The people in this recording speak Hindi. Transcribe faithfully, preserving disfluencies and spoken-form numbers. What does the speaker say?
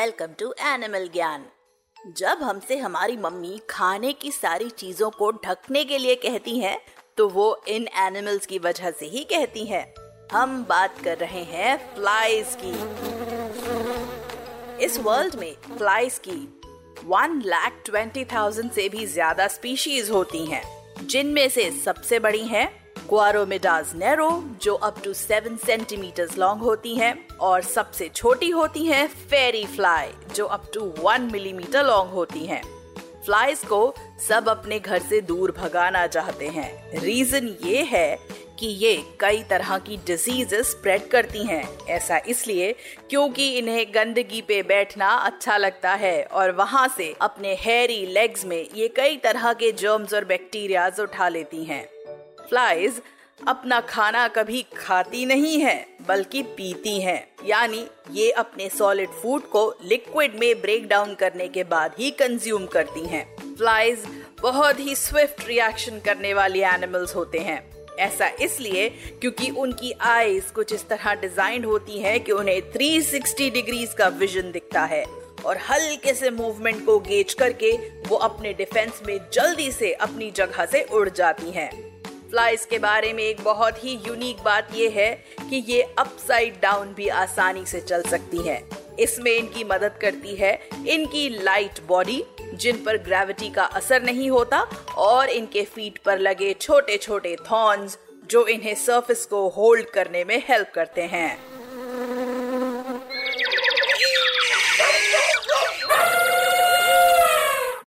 वेलकम टू एनिमल ज्ञान। जब हमसे हमारी मम्मी खाने की सारी चीजों को ढकने के लिए कहती हैं, तो वो इन एनिमल्स की वजह से ही कहती हैं। हम बात कर रहे हैं फ्लाइज की। इस वर्ल्ड में फ्लाइज की वन लाख ट्वेंटी थाउजेंड से भी ज्यादा स्पीशीज होती हैं, जिनमें से सबसे बड़ी हैं Guaromydas nero, जो up to seven centimetres long होती हैं, और सबसे छोटी होती हैं फेरी फ्लाई, जो up to one millimetre long होती हैं। फ्लाइज को सब अपने घर से दूर भगाना चाहते हैं। रीजन ये है कि ये कई तरह की डिजीजेस स्प्रेड करती हैं। ऐसा इसलिए क्योंकि इन्हें गंदगी पे बैठना अच्छा लगता है और वहाँ से अपने हेयरी लेग्स में ये कई तरह के जर्म्स और बैक्टीरियाज उठा लेती हैं। फ्लाइज अपना खाना कभी खाती नहीं है, बल्कि पीती हैं। यानी ये अपने सॉलिड फूड को लिक्विड में ब्रेक डाउन करने के बाद ही कंज्यूम करती हैं। फ्लाइज बहुत ही स्विफ्ट रिएक्शन करने वाले एनिमल्स होते हैं। ऐसा इसलिए क्योंकि उनकी आईज कुछ इस तरह डिजाइन होती है कि उन्हें तीन सौ साठ डिग्रीज का विजन दिखता है, और हल्के से मूवमेंट को गेज करके वो अपने डिफेंस में जल्दी से अपनी जगह से उड़ जाती हैं। फ्लाइज के बारे में एक बहुत ही यूनिक बात यह है कि ये अपसाइड डाउन भी आसानी से चल सकती है। इसमें इनकी मदद करती है इनकी लाइट बॉडी, जिन पर ग्रेविटी का असर नहीं होता, और इनके फीट पर लगे छोटे छोटे थॉर्न्स, जो इन्हें सरफेस को होल्ड करने में हेल्प करते हैं।